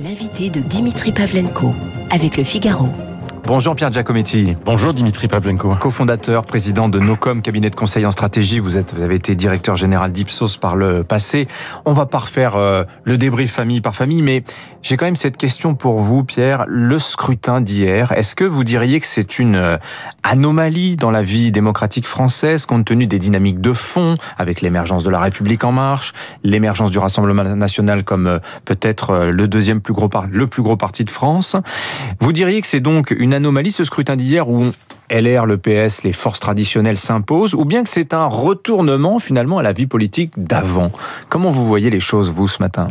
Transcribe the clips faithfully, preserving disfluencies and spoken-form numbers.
L'invité de Dimitri Pavlenko, avec Le Figaro. Bonjour Pierre Giacometti. Bonjour Dimitri Pavlenko. Cofondateur, président de Nocom, cabinet de conseil en stratégie. Vous êtes, vous avez été directeur général d'Ipsos par le passé. On va pas refaire euh, le débrief famille par famille, mais j'ai quand même cette question pour vous, Pierre. Le scrutin d'hier, est-ce que vous diriez que c'est une euh, anomalie dans la vie démocratique française, compte tenu des dynamiques de fond, avec l'émergence de la République en marche, l'émergence du Rassemblement national comme euh, peut-être euh, le deuxième plus gros, par- le plus gros parti de France? Vous diriez que c'est donc une anomalie, ce scrutin d'hier, où L R, le P S, les forces traditionnelles s'imposent, ou bien que c'est un retournement finalement à la vie politique d'avant? Comment vous voyez les choses, vous, ce matin?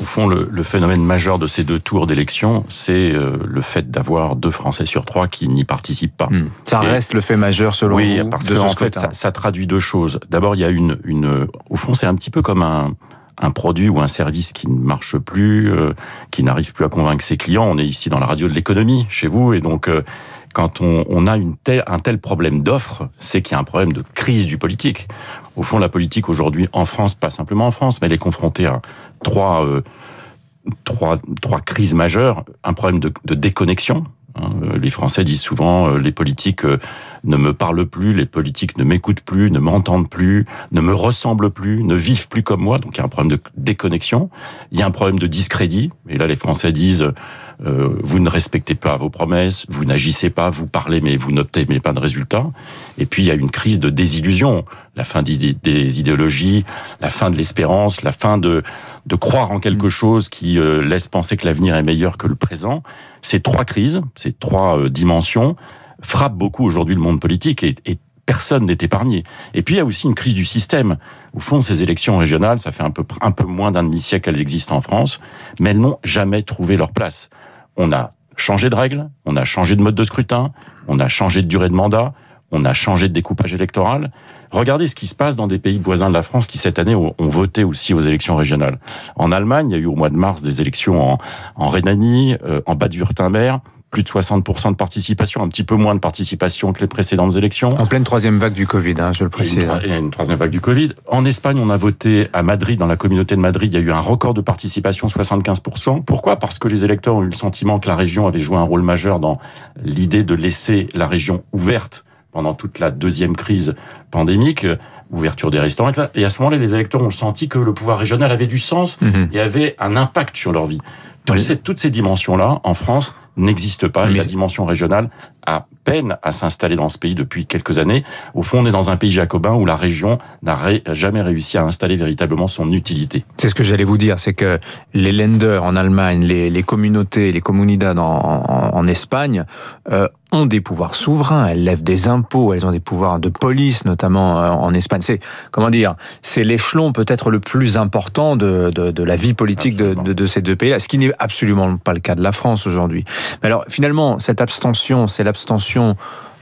Au fond, le, le phénomène majeur de ces deux tours d'élection, c'est euh, le fait d'avoir deux Français sur trois qui n'y participent pas. Mmh. Ça Et, reste le fait majeur, selon oui, vous, parce de que, ce en fait, ça, ça traduit deux choses. D'abord, il y a une... une au fond, c'est un petit peu comme un... un produit ou un service qui ne marche plus, euh, qui n'arrive plus à convaincre ses clients. On est ici dans la radio de l'économie, chez vous, et donc euh, quand on, on a une telle, un tel problème d'offre, c'est qu'il y a un problème de crise du politique. Au fond, la politique aujourd'hui en France, pas simplement en France, mais elle est confrontée à trois, euh, trois, trois crises majeures. Un problème de, de déconnexion. Les Français disent souvent, les politiques ne me parlent plus, les politiques ne m'écoutent plus, ne m'entendent plus, ne me ressemblent plus, ne vivent plus comme moi. Donc il y a un problème de déconnexion. Il y a un problème de discrédit. Et là, les Français disent, euh, vous ne respectez pas vos promesses, vous n'agissez pas, vous parlez, mais vous n'obtenez mais pas de résultats. Et puis il y a une crise de désillusion. La fin des, des idéologies, la fin de l'espérance, la fin de, de croire en quelque chose qui euh, laisse penser que l'avenir est meilleur que le présent. Ces trois crises, ces trois euh, dimensions frappent beaucoup aujourd'hui le monde politique et, et personne n'est épargné. Et puis il y a aussi une crise du système. Au fond, ces élections régionales, ça fait un peu, un peu moins d'un demi-siècle qu'elles existent en France, mais elles n'ont jamais trouvé leur place. On a changé de règles, on a changé de mode de scrutin, on a changé de durée de mandat, on a changé de découpage électoral. Regardez ce qui se passe dans des pays voisins de la France qui, cette année, ont voté aussi aux élections régionales. En Allemagne, il y a eu au mois de mars des élections en, en Rhénanie, euh, en Bade-Wurtemberg, plus de soixante pour cent de participation, un petit peu moins de participation que les précédentes élections. En pleine troisième vague du Covid, hein, je le précise. Il y a une, tro- une troisième vague du Covid. En Espagne, on a voté à Madrid, dans la communauté de Madrid, il y a eu un record de participation, soixante-quinze pour cent. Pourquoi ? Parce que les électeurs ont eu le sentiment que la région avait joué un rôle majeur dans l'idée de laisser la région ouverte pendant toute la deuxième crise pandémique, ouverture des restaurants, et à ce moment-là, les électeurs ont senti que le pouvoir régional avait du sens mmh. et avait un impact sur leur vie. Toutes, oui. ces, toutes ces dimensions-là, en France, n'existent pas. Oui. La dimension régionale a peine à s'installer dans ce pays depuis quelques années. Au fond, on est dans un pays jacobin où la région n'a ré, jamais réussi à installer véritablement son utilité. C'est ce que j'allais vous dire, c'est que les Länder en Allemagne, les, les communautés, les comunidades en, en, en Espagne euh, ont des pouvoirs souverains. Elles lèvent des impôts, elles ont des pouvoirs de police, notamment euh, en Espagne. C'est, comment dire, c'est l'échelon peut-être le plus important de, de, de la vie politique de, de, de ces deux pays-là, ce qui n'est absolument pas le cas de la France aujourd'hui. Mais alors, finalement, cette abstention, c'est l'abstention,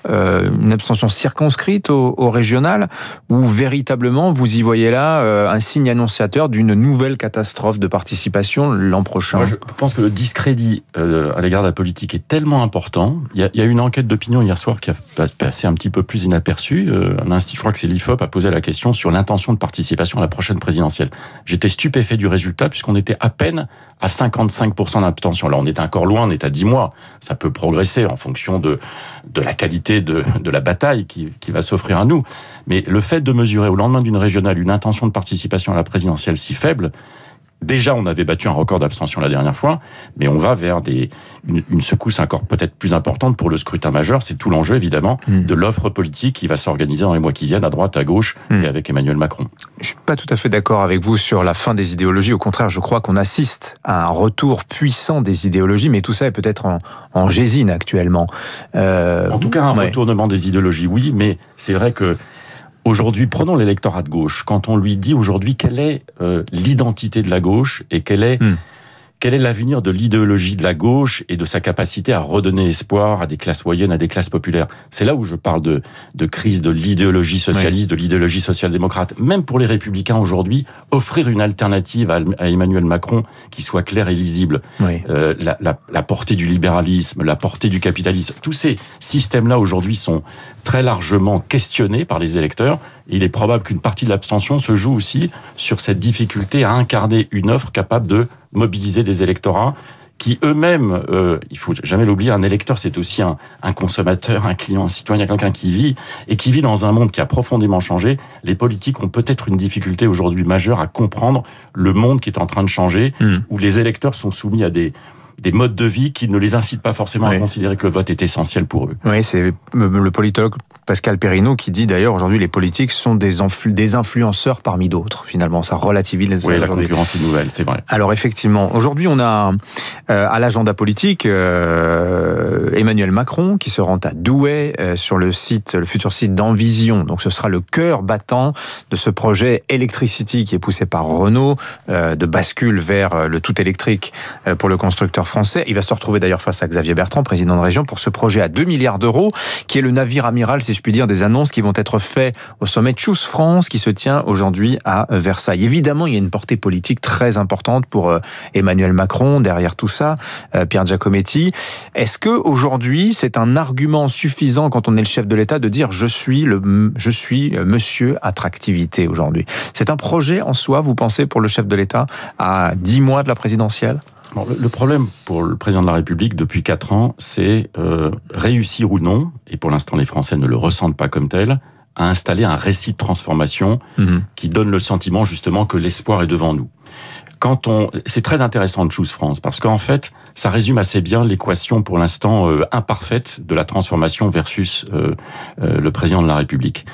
euh, une abstention circonscrite au, au régional, où véritablement, vous y voyez là euh, un signe annonciateur d'une nouvelle catastrophe de participation l'an prochain. Moi, je pense que le discrédit euh, à l'égard de la politique est tellement important. Il y a, il y a une enquête d'opinion hier soir qui a passé un petit peu plus inaperçue. Euh, un institut, je crois que c'est l'I F O P, a posé la question sur l'intention de participation à la prochaine présidentielle. J'étais stupéfait du résultat, puisqu'on était à peine à cinquante-cinq pour cent d'abstention. Là, on est encore loin, on est à dix mois. Ça peut progresser en fonction de, de la qualité de, de la bataille qui, qui va s'offrir à nous. Mais le fait de mesurer au lendemain d'une régionale une intention de participation à la présidentielle si faible, déjà, on avait battu un record d'abstention la dernière fois, mais on va vers des, une, une secousse encore peut-être plus importante pour le scrutin majeur. C'est tout l'enjeu, évidemment, mmh. de l'offre politique qui va s'organiser dans les mois qui viennent, à droite, à gauche, mmh. et avec Emmanuel Macron. Je ne suis pas tout à fait d'accord avec vous sur la fin des idéologies. Au contraire, je crois qu'on assiste à un retour puissant des idéologies, mais tout ça est peut-être en, en gésine actuellement. Euh, en tout cas, un ouais. retournement des idéologies, oui, mais c'est vrai que aujourd'hui, prenons l'électorat de gauche. Quand on lui dit aujourd'hui quelle est euh, l'identité de la gauche et quelle est, mmh. quel est l'avenir de l'idéologie de la gauche et de sa capacité à redonner espoir à des classes moyennes, à des classes populaires. C'est là où je parle de, de crise de l'idéologie socialiste, oui. de l'idéologie social-démocrate. Même pour les Républicains aujourd'hui, offrir une alternative à, à Emmanuel Macron qui soit claire et lisible. Oui. Euh, la, la, la portée du libéralisme, la portée du capitalisme, tous ces systèmes-là aujourd'hui sont très largement questionné par les électeurs. Et il est probable qu'une partie de l'abstention se joue aussi sur cette difficulté à incarner une offre capable de mobiliser des électorats qui eux-mêmes, euh, il faut jamais l'oublier, un électeur, c'est aussi un, un consommateur, un client, un citoyen, quelqu'un qui vit, et qui vit dans un monde qui a profondément changé. Les politiques ont peut-être une difficulté aujourd'hui majeure à comprendre le monde qui est en train de changer, mmh. où les électeurs sont soumis à des... des modes de vie qui ne les incitent pas forcément oui. à considérer que le vote est essentiel pour eux. Oui, c'est le politologue Pascal Perrineau qui dit d'ailleurs aujourd'hui les politiques sont des, influ- des influenceurs parmi d'autres. Finalement, ça relativise les oui, la concurrence est nouvelle, c'est vrai. Alors effectivement, aujourd'hui on a euh, à l'agenda politique euh, Emmanuel Macron qui se rend à Douai euh, sur le site, le futur site d'Envision. Donc ce sera le cœur battant de ce projet Electricity qui est poussé par Renault euh, de bascule vers le tout électrique euh, pour le constructeur français. Il va se retrouver d'ailleurs face à Xavier Bertrand, président de région, pour ce projet à deux milliards d'euros, qui est le navire amiral, si je puis dire, des annonces qui vont être faites au sommet Choose France, qui se tient aujourd'hui à Versailles. Évidemment, il y a une portée politique très importante pour Emmanuel Macron, derrière tout ça, Pierre Giacometti. Est-ce qu'aujourd'hui, c'est un argument suffisant, quand on est le chef de l'État, de dire « je suis le, je suis monsieur attractivité aujourd'hui ». C'est un projet en soi, vous pensez, pour le chef de l'État, à dix mois de la présidentielle ? Bon, le problème pour le président de la République depuis quatre ans, c'est euh, réussir ou non, et pour l'instant les Français ne le ressentent pas comme tel, à installer un récit de transformation mm-hmm. qui donne le sentiment justement que l'espoir est devant nous. Quand on, c'est très intéressant de Choose France parce qu'en fait, ça résume assez bien l'équation pour l'instant euh, imparfaite de la transformation versus euh, euh, le président de la République.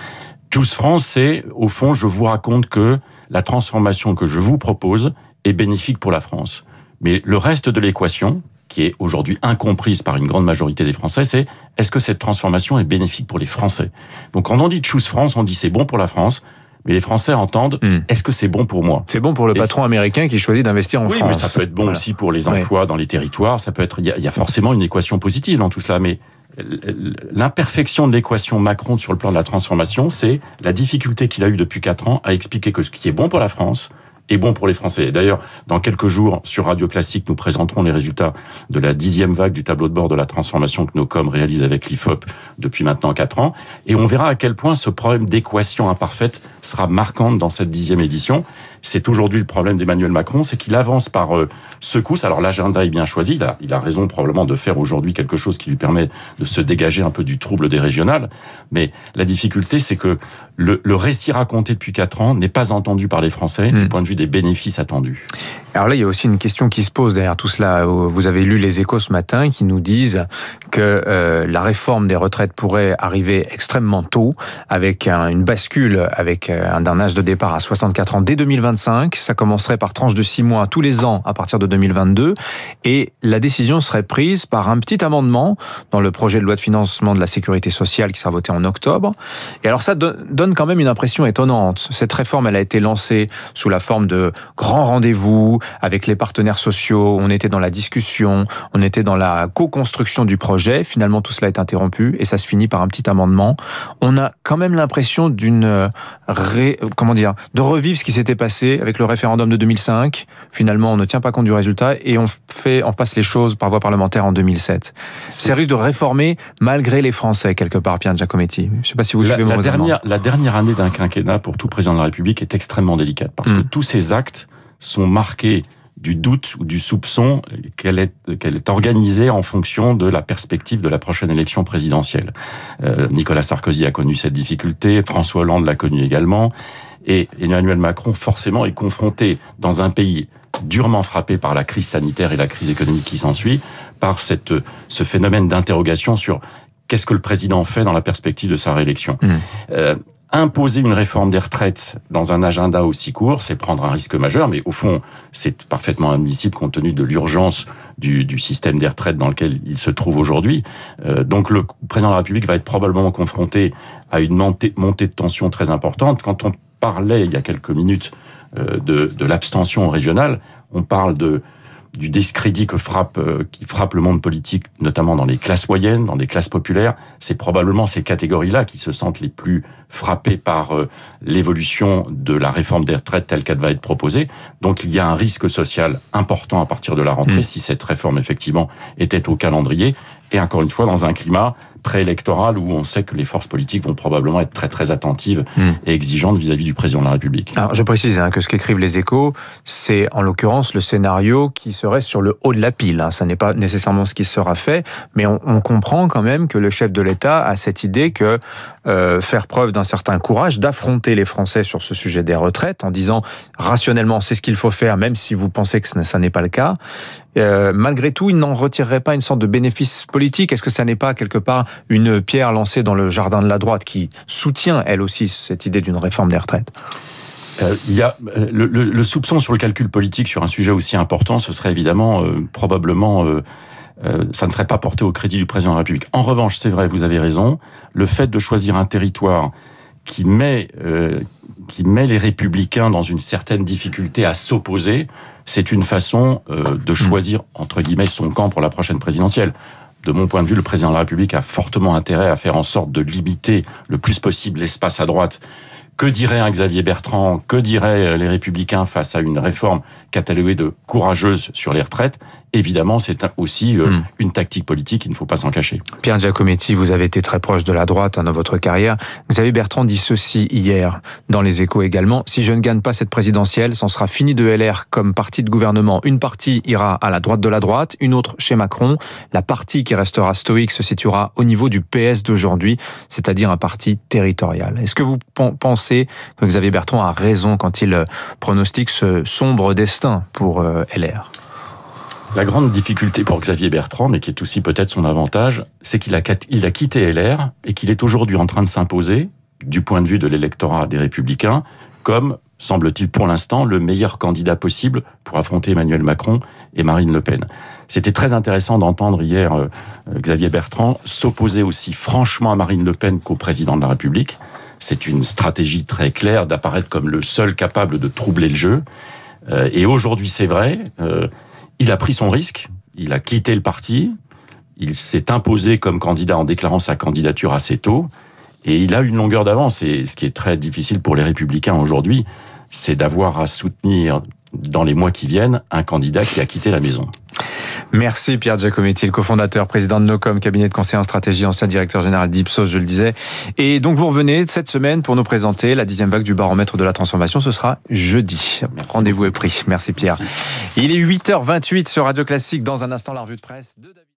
Choose France, c'est au fond, je vous raconte que la transformation que je vous propose est bénéfique pour la France. Mais le reste de l'équation, qui est aujourd'hui incomprise par une grande majorité des Français, c'est est-ce que cette transformation est bénéfique pour les Français ? Donc quand on dit « Choose France », on dit « c'est bon pour la France », mais les Français entendent mmh. « est-ce que c'est bon pour moi ?» C'est bon pour le et patron c'est... américain qui choisit d'investir en oui, France. Oui, mais ça peut être bon voilà. aussi pour les emplois ouais. dans les territoires, ça peut être... il y, y a forcément une équation positive dans tout cela, mais l'imperfection de l'équation Macron sur le plan de la transformation, c'est la difficulté qu'il a eue depuis quatre ans à expliquer que ce qui est bon pour la France... est bon pour les Français. Et d'ailleurs, dans quelques jours, sur Radio Classique, nous présenterons les résultats de la dixième vague du tableau de bord de la transformation que Nocom réalise avec l'I F O P depuis maintenant quatre ans. Et on verra à quel point ce problème d'équation imparfaite sera marquant dans cette dixième édition. C'est aujourd'hui le problème d'Emmanuel Macron, c'est qu'il avance par euh, secousses. Alors l'agenda est bien choisi, il a, il a raison probablement de faire aujourd'hui quelque chose qui lui permet de se dégager un peu du trouble des régionales. Mais la difficulté, c'est que le, le récit raconté depuis quatre ans n'est pas entendu par les Français mmh. du point de vue des bénéfices attendus. Alors là, il y a aussi une question qui se pose derrière tout cela. Vous avez lu Les Échos ce matin qui nous disent que euh, la réforme des retraites pourrait arriver extrêmement tôt, avec un, une bascule, avec un, un âge de départ à soixante-quatre ans dès deux mille vingt-cinq. Ça commencerait par tranche de six mois tous les ans à partir de deux mille vingt-deux. Et la décision serait prise par un petit amendement dans le projet de loi de financement de la sécurité sociale qui sera voté en octobre. Et alors ça do- donne quand même une impression étonnante. Cette réforme, elle a été lancée sous la forme de grands rendez-vous avec les partenaires sociaux, on était dans la discussion, on était dans la co-construction du projet. Finalement, tout cela est interrompu et ça se finit par un petit amendement. On a quand même l'impression d'une... Ré... Comment dire ? De revivre ce qui s'était passé avec le référendum de deux mille cinq. Finalement, on ne tient pas compte du résultat et on, fait... on passe les choses par voie parlementaire en deux mille sept. C'est risque de réformer malgré les Français, quelque part, Pierre Giacometti. Je ne sais pas si vous la, suivez mon raisonnement. La dernière année d'un quinquennat pour tout président de la République est extrêmement délicate parce mmh. que tous ces actes sont marqués du doute ou du soupçon qu'elle est, qu'elle est organisée en fonction de la perspective de la prochaine élection présidentielle. Euh, Nicolas Sarkozy a connu cette difficulté, François Hollande l'a connu également, et Emmanuel Macron forcément est confronté dans un pays durement frappé par la crise sanitaire et la crise économique qui s'ensuit, par cette, ce phénomène d'interrogation sur qu'est-ce que le président fait dans la perspective de sa réélection. Mmh. Euh, Imposer une réforme des retraites dans un agenda aussi court, c'est prendre un risque majeur, mais au fond, c'est parfaitement admissible compte tenu de l'urgence du, du système des retraites dans lequel il se trouve aujourd'hui. Euh, donc le président de la République va être probablement confronté à une montée, montée de tension très importante. Quand on parlait il y a quelques minutes euh, de, de l'abstention régionale, on parle de... du discrédit que frappe, euh, qui frappe le monde politique, notamment dans les classes moyennes, dans les classes populaires, c'est probablement ces catégories-là qui se sentent les plus frappé par l'évolution de la réforme des retraites telle qu'elle va être proposée. Donc il y a un risque social important à partir de la rentrée, mmh. si cette réforme effectivement était au calendrier. Et encore une fois, dans un climat préélectoral où on sait que les forces politiques vont probablement être très très attentives mmh. et exigeantes vis-à-vis du président de la République. Alors, je précise hein, que ce qu'écrivent les Échos, c'est en l'occurrence le scénario qui serait sur le haut de la pile. Hein. Ça n'est pas nécessairement ce qui sera fait, mais on, on comprend quand même que le chef de l'État a cette idée que euh, faire preuve d'un certain courage, d'affronter les Français sur ce sujet des retraites en disant rationnellement c'est ce qu'il faut faire, même si vous pensez que ça n'est pas le cas. Euh, malgré tout, il n'en retirerait pas une sorte de bénéfice politique. Est-ce que ça n'est pas quelque part une pierre lancée dans le jardin de la droite qui soutient, elle aussi, cette idée d'une réforme des retraites ? Euh, il y a le, le, le soupçon sur le calcul politique sur un sujet aussi important, ce serait évidemment, euh, probablement... Euh, Euh, ça ne serait pas porté au crédit du président de la République. En revanche, c'est vrai, vous avez raison, le fait de choisir un territoire qui met, euh, qui met les Républicains dans une certaine difficulté à s'opposer, c'est une façon euh, de choisir, entre guillemets, son camp pour la prochaine présidentielle. De mon point de vue, le président de la République a fortement intérêt à faire en sorte de limiter le plus possible l'espace à droite. Que dirait un Xavier Bertrand ? Que diraient les Républicains face à une réforme cataloguée de courageuse sur les retraites ? Évidemment, c'est aussi euh, mmh. une tactique politique, il ne faut pas s'en cacher. Pierre Giacometti, vous avez été très proche de la droite hein, dans votre carrière. Xavier Bertrand dit ceci hier, dans Les Échos également. « Si je ne gagne pas cette présidentielle, c'en sera fini de L R comme parti de gouvernement. Une partie ira à la droite de la droite, une autre chez Macron. La partie qui restera stoïque se situera au niveau du P S d'aujourd'hui, c'est-à-dire un parti territorial. » Est-ce que vous pensez que Xavier Bertrand a raison quand il pronostique ce sombre destin pour L R? La grande difficulté pour Xavier Bertrand, mais qui est aussi peut-être son avantage, c'est qu'il a quitté L R et qu'il est aujourd'hui en train de s'imposer, du point de vue de l'électorat des Républicains, comme, semble-t-il pour l'instant, le meilleur candidat possible pour affronter Emmanuel Macron et Marine Le Pen. C'était très intéressant d'entendre hier euh, Xavier Bertrand s'opposer aussi franchement à Marine Le Pen qu'au président de la République. C'est une stratégie très claire d'apparaître comme le seul capable de troubler le jeu. Euh, et aujourd'hui, c'est vrai, euh, il a pris son risque, il a quitté le parti, il s'est imposé comme candidat en déclarant sa candidature assez tôt, et il a une longueur d'avance. Et ce qui est très difficile pour les Républicains aujourd'hui, c'est d'avoir à soutenir, dans les mois qui viennent, un candidat qui a quitté la maison. Merci Pierre Giacometti, le cofondateur, président de Nocom, cabinet de conseil en stratégie, ancien directeur général d'Ipsos, je le disais. Et donc vous revenez cette semaine pour nous présenter la dixième vague du baromètre de la transformation, ce sera jeudi. Merci. Rendez-vous est pris. Merci Pierre. Merci. Il est huit heures vingt-huit sur Radio Classique, dans un instant la revue de presse de David.